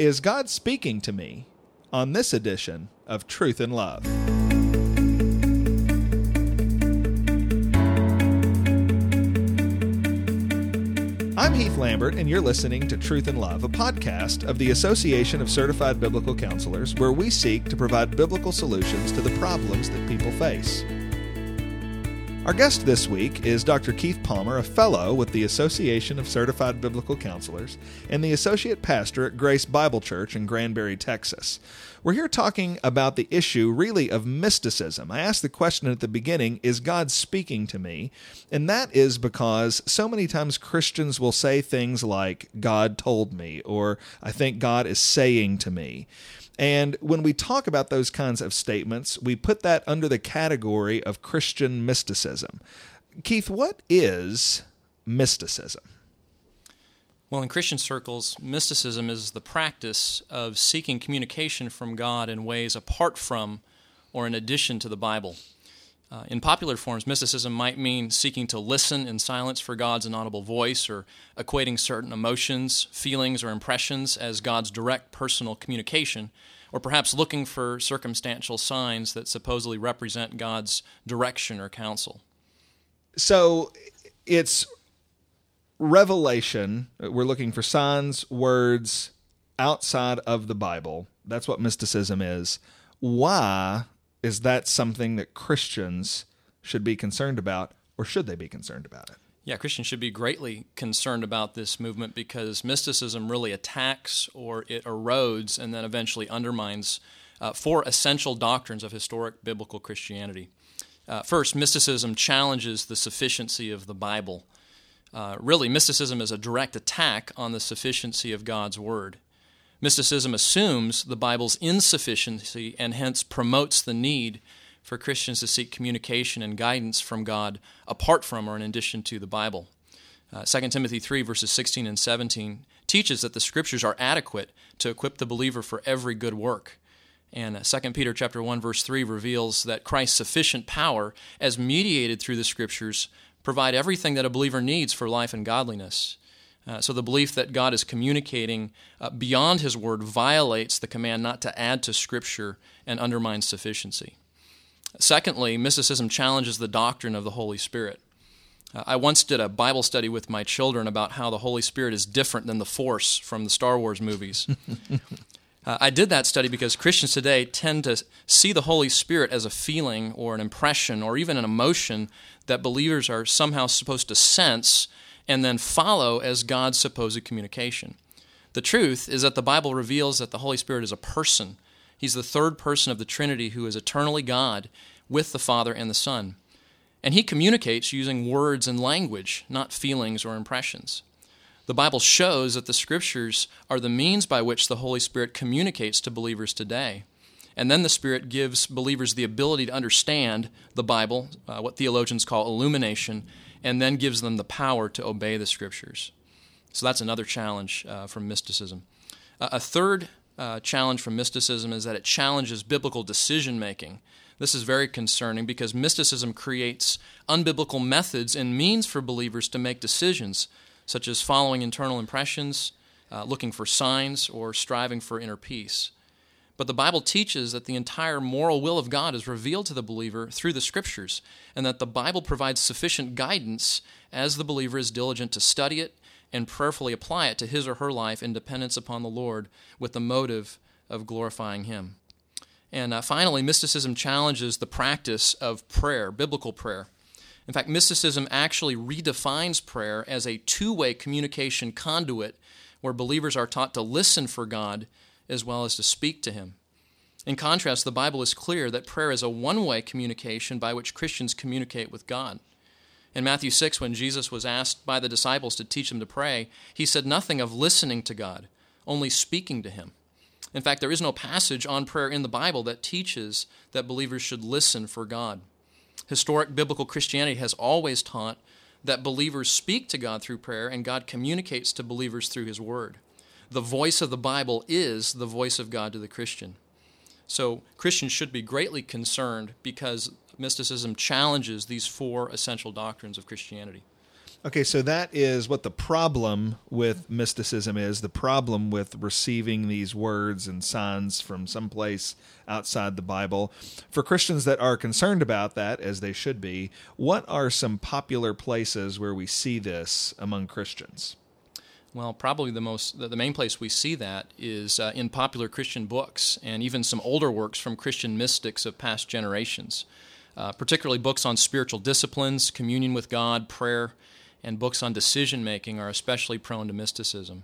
Is God Speaking to Me? On this edition of Truth in Love. I'm Heath Lambert, and you're listening to Truth in Love, a podcast of the Association of Certified Biblical Counselors, where we seek to provide biblical solutions to the problems that people face. Our guest this week is Dr. Keith Palmer, a fellow with the Association of Certified Biblical Counselors and the associate pastor at Grace Bible Church in Granbury, Texas. We're here talking about the issue, really, of mysticism. I asked the question at the beginning, is God speaking to me? And that is because so many times Christians will say things like, God told me, or I think God is saying to me. And when we talk about those kinds of statements, we put that under the category of Christian mysticism. Keith, what is mysticism? Well, in Christian circles, mysticism is the practice of seeking communication from God in ways apart from or in addition to the Bible. In popular forms, mysticism might mean seeking to listen in silence for God's inaudible voice, or equating certain emotions, feelings, or impressions as God's direct personal communication, or perhaps looking for circumstantial signs that supposedly represent God's direction or counsel. So it's revelation. We're looking for signs, words outside of the Bible. That's what mysticism is. Why is that something that Christians should be concerned about, or should they be concerned about it? Yeah, Christians should be greatly concerned about this movement because mysticism really attacks, or it erodes and then eventually undermines four essential doctrines of historic biblical Christianity. First, mysticism challenges the sufficiency of the Bible. Really, mysticism is a direct attack on the sufficiency of God's Word. Mysticism assumes the Bible's insufficiency and hence promotes the need for Christians to seek communication and guidance from God apart from or in addition to the Bible. 2 Timothy 3, verses 16 and 17 teaches that the Scriptures are adequate to equip the believer for every good work. And 2 Peter chapter 1, verse 3 reveals that Christ's sufficient power, as mediated through the Scriptures, provide everything that a believer needs for life and godliness. So the belief that God is communicating beyond His Word violates the command not to add to Scripture and undermines sufficiency. Secondly, mysticism challenges the doctrine of the Holy Spirit. I once did a Bible study with my children about how the Holy Spirit is different than the Force from the Star Wars movies. I did that study because Christians today tend to see the Holy Spirit as a feeling or an impression or even an emotion that believers are somehow supposed to sense and then follow as God's supposed communication. The truth is that the Bible reveals that the Holy Spirit is a person. He's the third person of the Trinity who is eternally God with the Father and the Son. And He communicates using words and language, not feelings or impressions. The Bible shows that the Scriptures are the means by which the Holy Spirit communicates to believers today. And then the Spirit gives believers the ability to understand the Bible, what theologians call illumination, and then gives them the power to obey the Scriptures. So that's another challenge from mysticism. A third challenge from mysticism is that it challenges biblical decision-making. This is very concerning because mysticism creates unbiblical methods and means for believers to make decisions, such as following internal impressions, looking for signs, or striving for inner peace. But the Bible teaches that the entire moral will of God is revealed to the believer through the Scriptures, and that the Bible provides sufficient guidance as the believer is diligent to study it and prayerfully apply it to his or her life in dependence upon the Lord with the motive of glorifying Him. And finally, mysticism challenges the practice of prayer, biblical prayer. In fact, mysticism actually redefines prayer as a two-way communication conduit where believers are taught to listen for God as well as to speak to Him. In contrast, the Bible is clear that prayer is a one-way communication by which Christians communicate with God. In Matthew 6, when Jesus was asked by the disciples to teach them to pray, He said nothing of listening to God, only speaking to Him. In fact, there is no passage on prayer in the Bible that teaches that believers should listen for God. Historic biblical Christianity has always taught that believers speak to God through prayer, and God communicates to believers through His Word. The voice of the Bible is the voice of God to the Christian. So Christians should be greatly concerned because mysticism challenges these four essential doctrines of Christianity. Okay, so that is what the problem with mysticism is, the problem with receiving these words and signs from someplace outside the Bible. For Christians that are concerned about that, as they should be, what are some popular places where we see this among Christians? Well, probably the main place we see that is in popular Christian books and even some older works from Christian mystics of past generations, particularly books on spiritual disciplines, communion with God, prayer, and books on decision-making are especially prone to mysticism.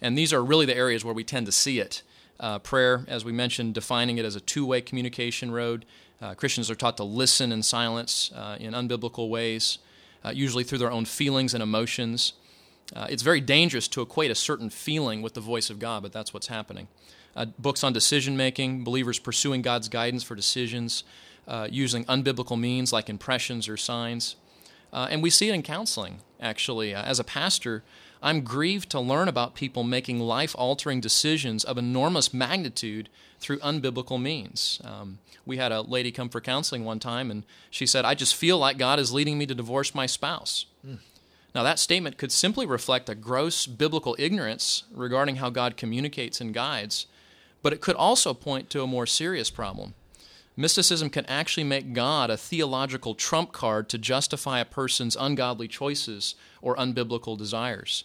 And these are really the areas where we tend to see it. Prayer, as we mentioned, defining it as a two-way communication road. Christians are taught to listen in silence in unbiblical ways, usually through their own feelings and emotions. It's very dangerous to equate a certain feeling with the voice of God, but that's what's happening. Books on decision-making, believers pursuing God's guidance for decisions, using unbiblical means like impressions or signs. And we see it in counseling, actually. As a pastor, I'm grieved to learn about people making life-altering decisions of enormous magnitude through unbiblical means. We had a lady come for counseling one time, and she said, "I just feel like God is leading me to divorce my spouse." Mm. Now, that statement could simply reflect a gross biblical ignorance regarding how God communicates and guides, but it could also point to a more serious problem. Mysticism can actually make God a theological trump card to justify a person's ungodly choices or unbiblical desires.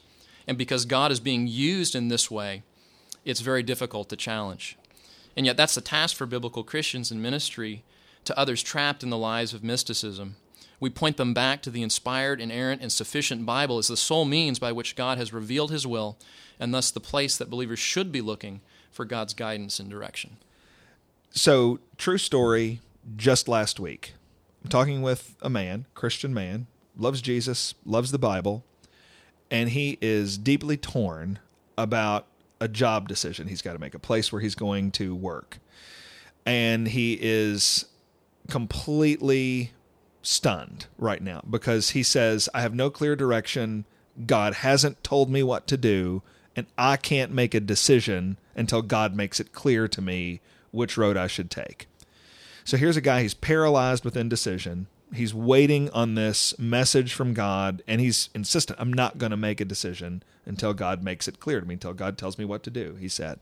And because God is being used in this way, it's very difficult to challenge. And yet that's the task for biblical Christians in ministry to others trapped in the lies of mysticism. We point them back to the inspired, inerrant, and sufficient Bible as the sole means by which God has revealed His will, and thus the place that believers should be looking for God's guidance and direction. So, true story, just last week, I'm talking with a man, Christian man, loves Jesus, loves the Bible, and he is deeply torn about a job decision he's got to make, a place where he's going to work. And he is completely stunned right now because he says, "I have no clear direction. God hasn't told me what to do, and I can't make a decision until God makes it clear to me which road I should take." So here's a guy who's paralyzed with indecision. He's waiting on this message from God, and he's insistent, "I'm not going to make a decision until God makes it clear to me, until God tells me what to do," he said.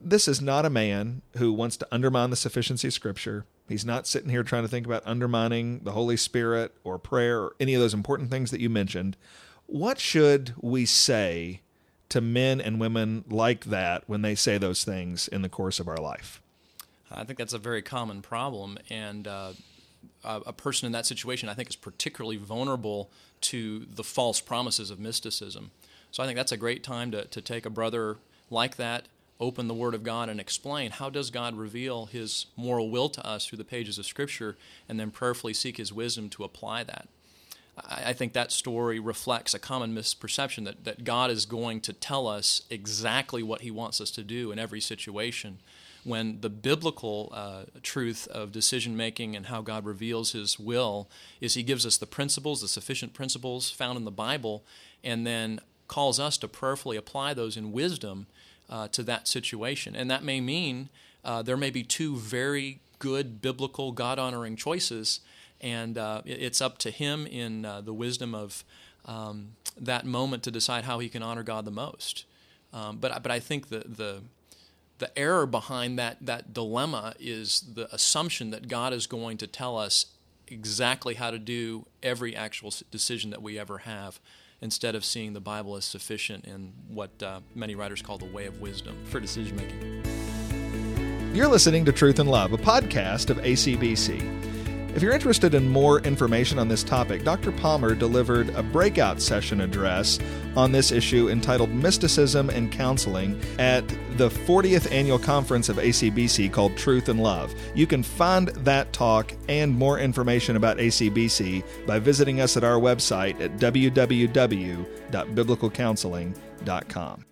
This is not a man who wants to undermine the sufficiency of Scripture. He's not sitting here trying to think about undermining the Holy Spirit or prayer or any of those important things that you mentioned. What should we say to men and women like that when they say those things in the course of our life? I think that's a very common problem, and a person in that situation, I think, is particularly vulnerable to the false promises of mysticism. So I think that's a great time to take a brother like that, open the Word of God, and explain how does God reveal His moral will to us through the pages of Scripture, and then prayerfully seek His wisdom to apply that. I think that story reflects a common misperception that God is going to tell us exactly what He wants us to do in every situation, when the biblical truth of decision-making and how God reveals His will is He gives us the principles, the sufficient principles found in the Bible, and then calls us to prayerfully apply those in wisdom to that situation. And that may mean there may be two very good biblical God-honoring choices, and it's up to him in the wisdom of that moment to decide how he can honor God the most. But I think the error behind that dilemma is the assumption that God is going to tell us exactly how to do every actual decision that we ever have, instead of seeing the Bible as sufficient in what many writers call the way of wisdom for decision making. You're listening to Truth in Love, a podcast of ACBC. If you're interested in more information on this topic, Dr. Palmer delivered a breakout session address on this issue entitled Mysticism and Counseling at the 40th Annual Conference of ACBC called Truth in Love. You can find that talk and more information about ACBC by visiting us at our website at www.biblicalcounseling.com.